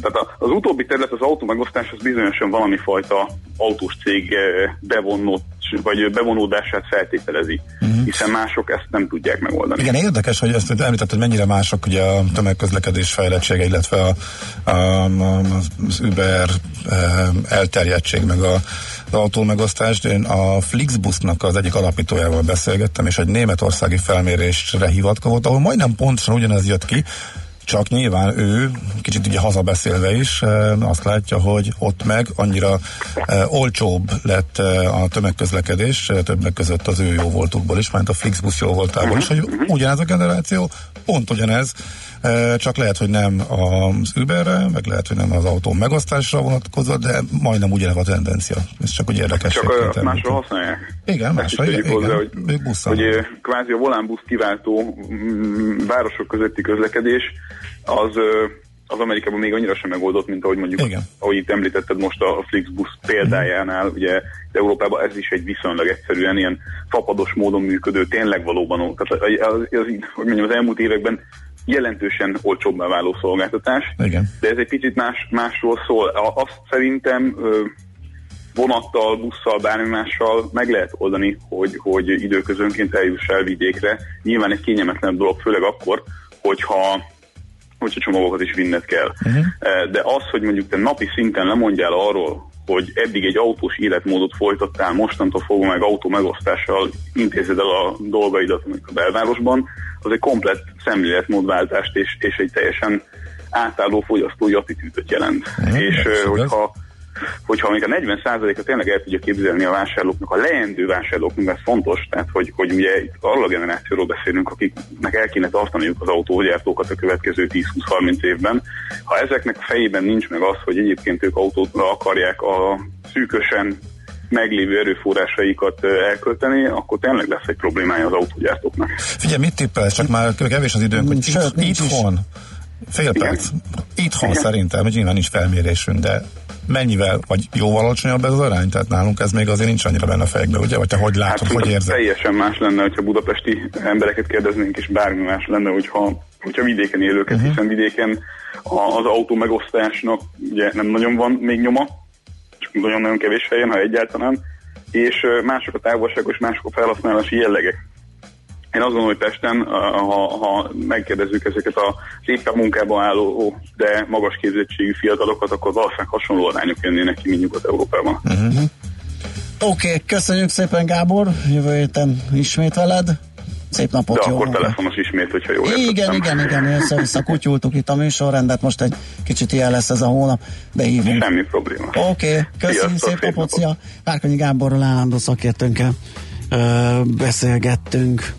Tehát az utóbbi terület, az autómegosztás, az bizonyosan valami fajta autós cég bevonott, vagy bevonódását feltételezi, uh-huh. hiszen mások ezt nem tudják megoldani. Igen, érdekes, hogy ezt említett, hogy mennyire mások ugye a tömegközlekedés fejlettsége, illetve a, a, az Uber elterjedtség, meg a, az autómegosztást. Én a Flixbusznak az egyik alapítójával beszélgettem, és egy németországi felmérésre hivatkozott, ahol majdnem pontosan ugyanez jött ki, csak nyilván ő, kicsit ugye hazabeszélve is, azt látja, hogy ott meg annyira olcsóbb lett a tömegközlekedés, többek között az ő jóvoltukból is, mert a Flixbus jóvoltából is, hogy ugyanez a generáció, pont ugyanez csak lehet, hogy nem az Uberre, meg lehet, hogy nem az autó megosztásra vonatkozva, de majdnem ugyanaz a tendencia. Ez csak úgy érdekes. Csak másra használják. Igen, másra. Ők busszal. Hogy kvázi a volánbusz kiváltó városok közötti közlekedés az... az Amerikában még annyira sem megoldott, mint ahogy mondjuk, igen, ahogy itt említetted most a Flixbus példájánál, mm. ugye Európában ez is egy viszonylag egyszerűen ilyen fapados módon működő, tényleg valóban, tehát az, az, az, hogy mondjam, az elmúlt években jelentősen olcsóbbá váló szolgáltatás, igen, de ez egy picit más, másról szól. Azt szerintem vonattal, busszal, bármi mással meg lehet oldani, hogy, hogy időközönként eljuss el vidékre. Nyilván egy kényelmetlen dolog, főleg akkor, hogyha hogyha csomagokat is vinned kell. Uh-huh. De az, hogy mondjuk te napi szinten lemondjál arról, hogy eddig egy autós életmódot folytattál, mostantól fogva meg autó megosztással intézed el a dolgaidat a belvárosban, az egy komplett szemléletmódváltást és, és egy teljesen átálló fogyasztói attitűdöt jelent. Uh-huh. És uh, hogyha, hogyha még a negyven százaléka tényleg el tudja képzelni a vásárlóknak, a leendő vásárlóknak, ez fontos, tehát hogy, hogy ugye itt arról a generációról beszélünk, akiknek el kéne tartaniuk az autógyártókat a következő tíz-húsz-harminc évben. Ha ezeknek a fejében nincs meg az, hogy egyébként ők autóra akarják a szűkösen meglévő erőforrásaikat elkölteni, akkor tényleg lesz egy problémája az autógyártóknak. Figyelj, mit tippelsz? Csak már kevés az időnk, hogy itthon, fél perc, itthon szerintem, hogy nyilván nincs felmérésünk, de mennyivel, vagy jóval alacsonyabb ez az arány? Tehát nálunk ez még azért nincs annyira benne a fejekben, ugye? Vagy te hogy látod, hát, hogy érzed? Teljesen más lenne, hogyha budapesti embereket kérdeznénk, és bármi más lenne, hogyha, hogyha vidéken élőket, uh-huh. hiszen vidéken az autó megosztásnak ugye nem nagyon van még nyoma, csak nagyon-nagyon kevés helyen, ha egyáltalán, és mások a távolságos, mások a felhasználási jellegek. Én azt gondolom, hogy Pesten, ha, ha megkérdezzük ezeket az éppen munkában álló, de magas képzettségű fiatalokat, akkor valószínűleg hasonló arányok jönnének ki, mint Nyugat-Európában. Uh-huh. Oké, okay, köszönjük szépen, Gábor, jövő héten ismét veled. Szép napot, de jó akkor napot. Telefonos ismét, hogyha jól értettem. Igen, igen, igen, össze-vissza kutyultuk itt a műsorrendet, most egy kicsit ilyen lesz ez a hónap, de hívunk. Semmi probléma. Oké, okay, köszönjük, szép napot, szia. Várkonyi Gáborral, állandó szakértőnkkel ö, beszélgettünk.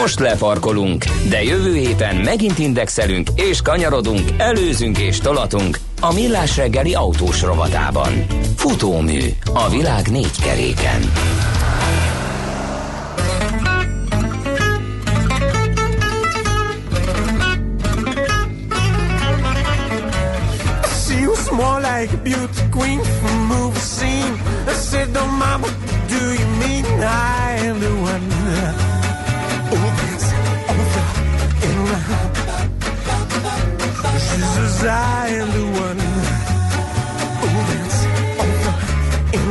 Most lefarkolunk, de jövő héten megint indexelünk és kanyarodunk, előzünk és tolatunk a Millás reggeli autós rovatában. Futómű a világ négy keréken. She was more like a beauty queen from a movie scene. I said, no mama, do you mean I'm the one? She says I am the one. Oh, that's over and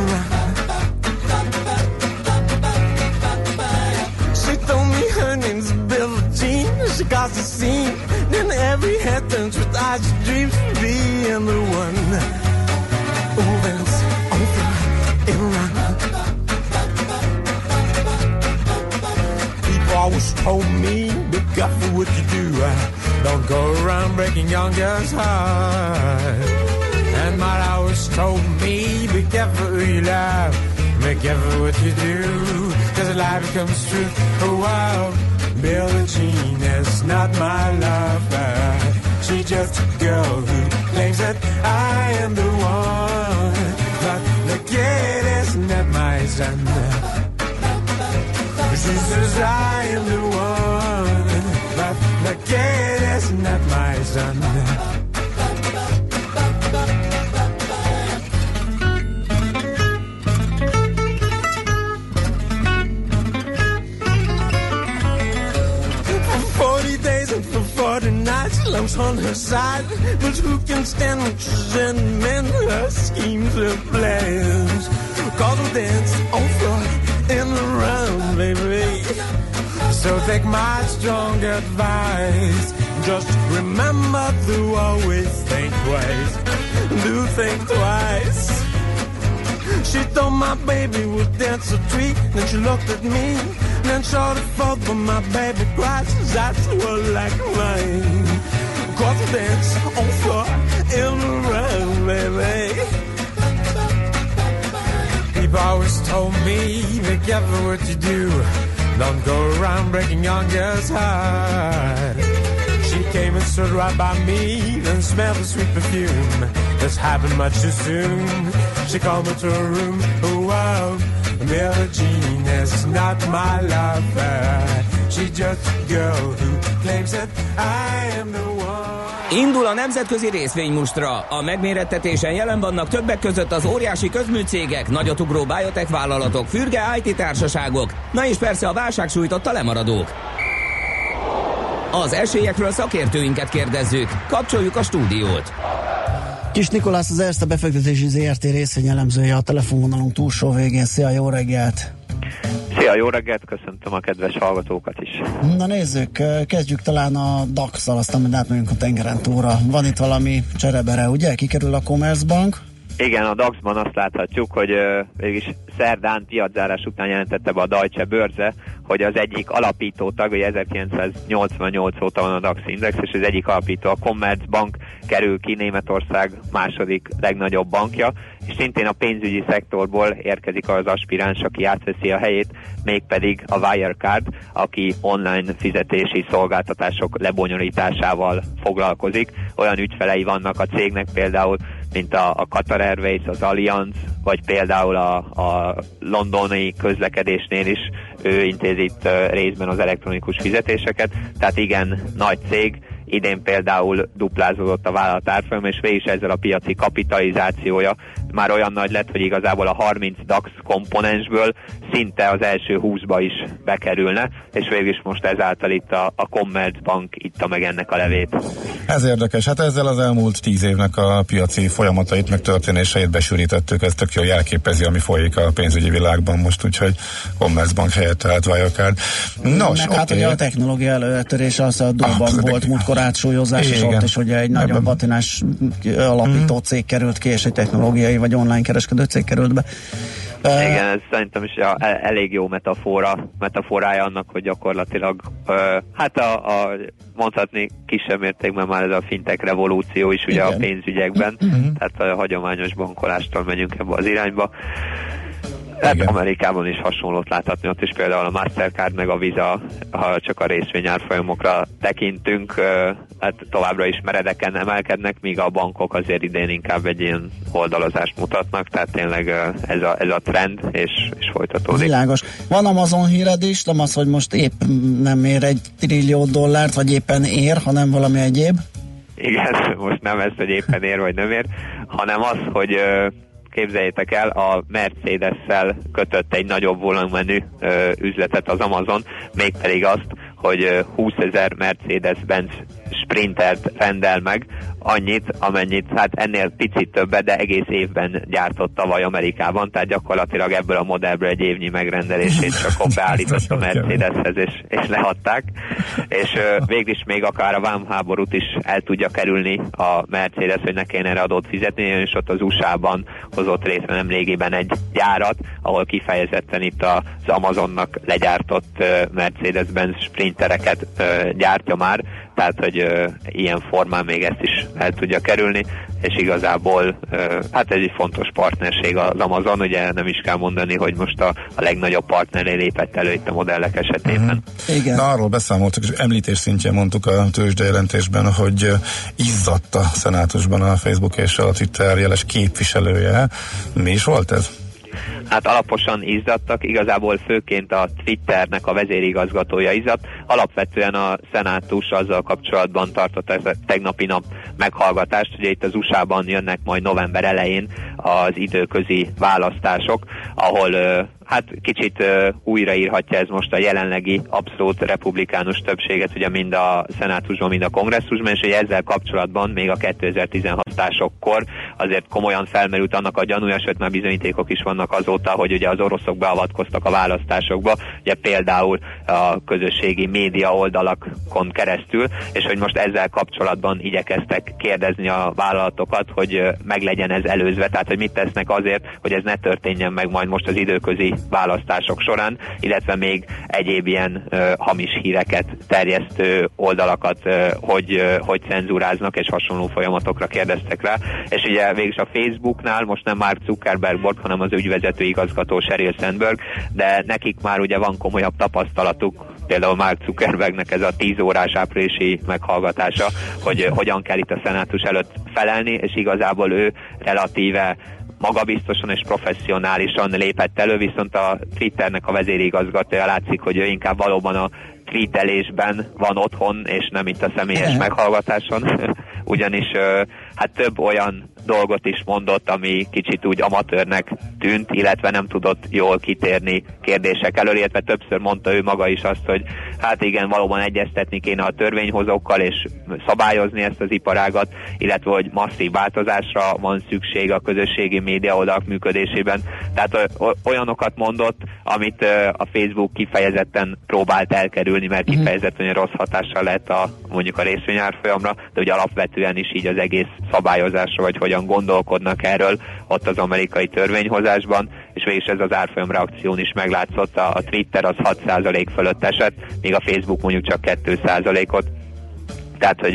round. She told me her name's Billie Jean. She caused a scene. Then every head turns with eyes she dreams of being the one. Oh, that's over and round. People always told me, be careful what you do. Don't go around breaking young girls' hearts. And my hours told me, be careful who you love, be careful what you do, cause a lie becomes true. Oh wow, Billie Jean is not my lover. She's just a girl who claims that I am the one. But the kid is not my son. She says I am the one. But the kid is not my son. For forty days and for forty nights, she lumps on her side. But who can stand when she's in men? Her schemes, her plans. Cause we'll dance on floor and around, baby. So take my strong advice. Just remember to always think twice. Do think twice. She thought my baby would dance a treat. Then she looked at me. Then shot a fall, but my baby cried. His eyes were like mine. Cause we dance on floor in the round, baby. People always told me, be careful what you do. Don't go around breaking young girls' heart. She came and stood right by me, then smelled the sweet perfume. This happened much too soon. She called me to her room. Oh, wow, Mary Jean is not my lover. She's just a girl who claims that I am the one. Indul a nemzetközi részvénymustra. A megmérettetésen jelen vannak többek között az óriási közműcégek, nagyotugró biotech vállalatok, fürge i té társaságok, na és persze a válság sújtotta lemaradók. Az esélyekről szakértőinket kérdezzük. Kapcsoljuk a stúdiót. Kis Nikolás, az Erste Befektetési Zrt részvényelemzője a telefonvonalunk túlsó végén. Szia, jó reggelt! Szia, jó reggelt, köszöntöm a kedves hallgatókat is. Na nézzük, kezdjük talán a daksszal, aztán majd átmegyünk a tengeren túlra. Van itt valami cserebere, ugye? Kikerül a Commerzbank? Igen, a dakszban azt láthatjuk, hogy mégis szerdán piaczárás után jelentette be a Deutsche Börse, hogy az egyik alapító tag, ugye ezerkilencszáznyolcvannyolc óta van a DAX Index, és az egyik alapító, a Commerzbank kerül ki, Németország második legnagyobb bankja, és szintén a pénzügyi szektorból érkezik az aspiráns, aki átveszi a helyét, mégpedig a Wirecard, aki online fizetési szolgáltatások lebonyolításával foglalkozik. Olyan ügyfelei vannak a cégnek például, mint a, a Qatar Airways, az Allianz, vagy például a, a londoni közlekedésnél is ő intézi uh, részben az elektronikus fizetéseket, tehát igen, nagy cég, idén például duplázódott a vállalat árfolyama, és végig ezzel a piaci kapitalizációja már olyan nagy lett, hogy igazából a harminc DAX komponensből szinte az első húszba is bekerülne, és végül is most ezáltal itt a, a Commerzbank itta meg ennek a levét. Ez érdekes, hát ezzel az elmúlt tíz évnek a piaci folyamatait, meg történéseit besűrítettük, ez tök jól jelképezi, ami folyik a pénzügyi világban most, úgyhogy Commerzbank helyett talált Wirecard. Nos, meg okay. Hát ugye a technológia előretörése az a dolban ah, volt múltkor átsúlyozás, és ott is ugye egy nagyon Ebben. patinás alapító cég került ki, és egy technológiai vagy online kereskedő cég került be. Igen, ez szerintem is elég jó metafora, metaforája annak, hogy gyakorlatilag hát a, a mondhatni kisebb mértékben már ez a fintech revolúció is ugye igen, a pénzügyekben, uh-huh. tehát a hagyományos bankolástól megyünk ebbe az irányba. Tehát Amerikában is hasonlót láthatni, ott is például a Mastercard meg a Visa, ha csak a részvényárfolyamokra tekintünk, hát továbbra is meredeken emelkednek, míg a bankok azért idén inkább egy ilyen oldalazást mutatnak, tehát tényleg ez a, ez a trend, és, és folytatódik. Világos. Van Amazon híred is, nem az, hogy most épp nem ér egy trillió dollárt, vagy éppen ér, hanem valami egyéb? Igen, most nem ez, hogy éppen ér, vagy nem ér, hanem az, hogy képzeljétek el, a Mercedes-szel kötött egy nagyobb volumenű ö, üzletet az Amazon, mégpedig azt, hogy húszezer Mercedes-Benz Sprintert rendel meg, annyit, amennyit, hát ennél picit többet, de egész évben gyártott tavaly Amerikában, tehát gyakorlatilag ebből a modellből egy évnyi megrendelését csak beállított a Mercedeshez, és, és lehatták, és uh, végül is még akár a vámháborút is el tudja kerülni a Mercedes, hogy ne kéne erre adót fizetni, és ott az u es á-ban hozott részben nemrégiben egy gyárat, ahol kifejezetten itt az Amazonnak legyártott uh, Mercedes-Benz Sprintereket uh, gyártja már, tehát, hogy ö, ilyen formán még ezt is el tudja kerülni, és igazából ö, hát ez egy fontos partnerség az Amazon, ugye nem is kell mondani, hogy most a, a legnagyobb partneré lépett elő itt a modellek esetében. Mm-hmm. Igen. Na, arról beszámoltuk, és említés szintjén mondtuk a tőzsdejelentésben, hogy izzadt a szenátusban a Facebook és a Twitter jeles képviselője. Mi is volt ez? Hát alaposan izzadtak, igazából főként a Twitternek a vezérigazgatója izzadt. Alapvetően a szenátus azzal kapcsolatban tartotta a tegnapi nap meghallgatást, ugye itt az u es á-ban jönnek majd november elején az időközi választások, ahol hát kicsit uh, újraírhatja ez most a jelenlegi abszolút republikánus többséget, ugye mind a szenátusban, mind a kongresszusban, és ugye ezzel kapcsolatban még a kétezer-tizenhatos-tásokkor azért komolyan felmerült annak a gyanúja, sőt már bizonyítékok is vannak azóta, hogy ugye az oroszok beavatkoztak a választásokba, ugye például a közösségi média oldalakon keresztül, és hogy most ezzel kapcsolatban igyekeztek kérdezni a vállalatokat, hogy uh, meglegyen ez előzve, tehát hogy mit tesznek azért, hogy ez ne történjen meg majd most az időközi választások során, illetve még egyéb ilyen uh, hamis híreket terjesztő oldalakat, uh, hogy, uh, hogy cenzúráznak, és hasonló folyamatokra kérdeztek rá. És ugye ugye végülis a Facebooknál most nem már Zuckerberg volt, hanem az ügyvezető igazgató Sheryl Sandberg, de nekik már ugye van komolyabb tapasztalatuk, például Mark Zuckerbergnek ez a tíz órás áprilisi meghallgatása, hogy hogyan kell itt a szenátus előtt felelni, és igazából ő relatíve magabiztosan és professzionálisan lépett elő, viszont a Twitternek a vezérigazgatója látszik, hogy ő inkább valóban a tweetelésben van otthon, és nem itt a személyes meghallgatáson, ugyanis hát több olyan dolgot is mondott, ami kicsit úgy amatőrnek tűnt, illetve nem tudott jól kitérni kérdések elől, illetve többször mondta ő maga is azt, hogy hát igen, valóban egyeztetni kéne a törvényhozókkal, és szabályozni ezt az iparágat, illetve hogy masszív változásra van szükség a közösségi média oldalak működésében. Tehát olyanokat mondott, amit a Facebook kifejezetten próbált elkerülni, mert kifejezetten rossz hatással lett a, mondjuk a részvényárfolyamra, de ugye alapvetően is így az egész szabályozásra, vagy hogy gondolkodnak erről ott az amerikai törvényhozásban, és végig ez az árfolyam reakción is meglátszott, a Twitter az hat százalék fölött esett, míg a Facebook mondjuk csak két százalékot, tehát hogy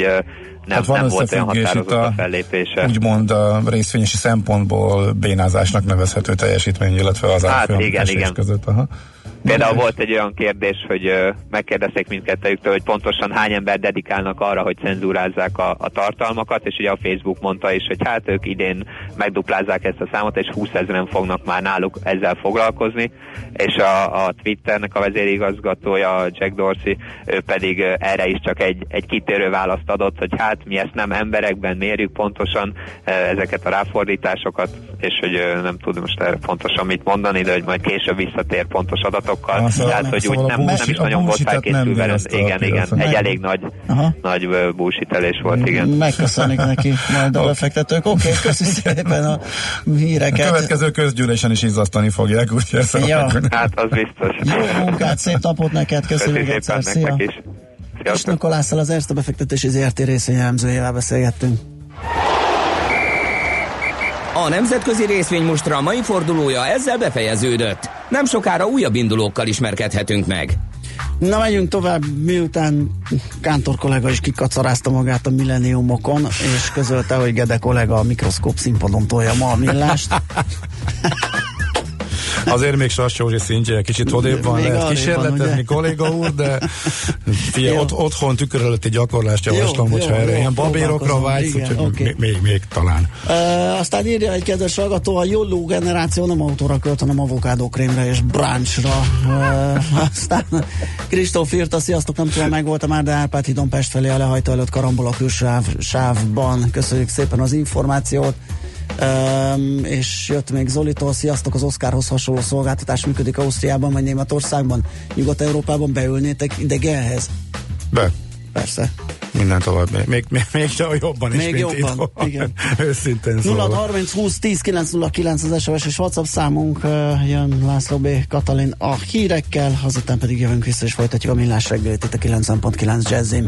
nem, hát nem volt olyan határozott a, a fellépése. Úgymond a részvényesi szempontból bénázásnak nevezhető teljesítmény, illetve az hát árfolyam igen, esés igen. között. Aha. Például volt egy olyan kérdés, hogy megkérdezték mindkettőjüktől, hogy pontosan hány ember dedikálnak arra, hogy cenzúrázzák a, a tartalmakat, és ugye a Facebook mondta is, hogy hát ők idén megduplázzák ezt a számot, és húszezren fognak már náluk ezzel foglalkozni, és a, a Twitternek a vezérigazgatója, Jack Dorsey, ő pedig erre is csak egy, egy kitérő választ adott, hogy hát mi ezt nem emberekben mérjük pontosan ezeket a ráfordításokat, és hogy nem tudom most pontosan mit mondani, de hogy majd később visszatér pontos adat. Ah, szóval tehát, hogy szóval úgy nem, búsi, nem is nagyon volt felkészülve. Ez, igen, igen. Meg... Egy elég nagy, nagy búsítelés volt, igen. Megköszönjük neki majd a befektetők. Oké, okay, köszönjük szépen a híreket. A következő közgyűlésen is izzasztani fogják, úgyhogy ezt ja. Hát, az biztos. Jó munkát, szép napot neked, köszönjük egyszer. Szia! Kis Nikolásszal, az Erste Befektetési Zrt részvényelemzőjével beszélgettünk. A nemzetközi részvény mostra a mai fordulója ezzel befejeződött. Nem sokára újabb indulókkal ismerkedhetünk meg. Na, megyünk tovább, miután Kántor kollega is kikacarázta magát a milleniumokon, és közölte, hogy Gede kollega a mikroszkóp színpadon tolja ma a millást. Azért még Sas Józsi szintje kicsit odébb van, lehet kísérletezni kolléga úr, de figyelj, ott, otthon tükör előtti gyakorlást javaslom, hogyha erre ilyen babérokra vágysz, úgyhogy okay. még, még, még talán. Uh, aztán írja egy kedves hallgató, a Joló generáció nem autóra költ, hanem avokádókrémre és brunchra. Uh, aztán Kristóf írta, sziasztok, nem tudom, megvolt-e már, de Árpád hídon Pest felé a lehajtó előtt karambol a külsávban. Köszönjük szépen az információt. Um, és jött még Zolitól, sziasztok, az Oscarhoz hasonló szolgáltatás működik Ausztriában vagy Németországban, Nyugat-Európában, beülnétek idegenhez? Be. Persze. Minden tovább. Még, még, még, még jobban is, még mint jobban. Igen. Őszintén szóval. nulla harminc húsz tíz kilenc nulla kilenc az es em es és WhatsApp számunk. Jön László B. Katalin a hírekkel, azután pedig jövünk vissza és folytatjuk a millás reggelit itt a kilencven pont kilenc Jazzin.